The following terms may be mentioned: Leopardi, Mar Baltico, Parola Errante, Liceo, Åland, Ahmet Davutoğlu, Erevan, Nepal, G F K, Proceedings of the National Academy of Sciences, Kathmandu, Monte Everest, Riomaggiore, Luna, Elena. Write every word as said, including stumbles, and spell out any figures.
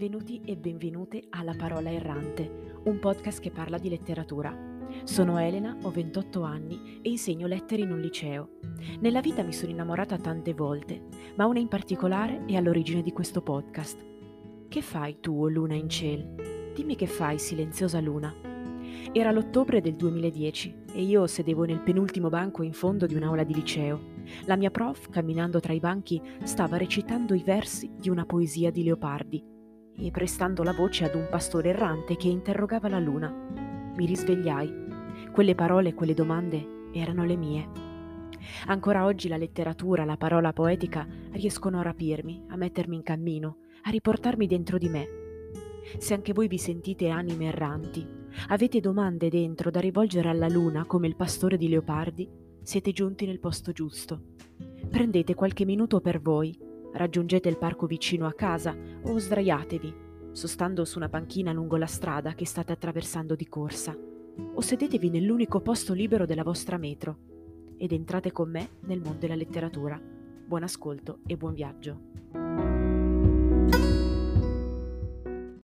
benvenuti e benvenute alla Parola Errante, un podcast che parla di letteratura. Sono Elena, ho ventotto anni e insegno lettere in un liceo. Nella vita mi sono innamorata tante volte, ma una in particolare è all'origine di questo podcast. Che fai tu, o luna in ciel? Dimmi che fai, silenziosa luna. Era l'ottobre del duemiladieci e io sedevo nel penultimo banco in fondo di un'aula di liceo. La mia prof, camminando tra i banchi, stava recitando i versi di una poesia di Leopardi e prestando la voce ad un pastore errante che interrogava la luna. Mi risvegliai. Quelle parole e quelle domande erano le mie. Ancora oggi la letteratura, la parola poetica riescono a rapirmi, a mettermi in cammino, a riportarmi dentro di me. Se anche voi vi sentite anime erranti, avete domande dentro da rivolgere alla luna come il pastore di Leopardi, siete giunti nel posto giusto. Prendete qualche minuto per voi, raggiungete il parco vicino a casa o sdraiatevi, sostando su una panchina lungo la strada che state attraversando di corsa, o sedetevi nell'unico posto libero della vostra metro ed entrate con me nel mondo della letteratura. Buon ascolto e buon viaggio.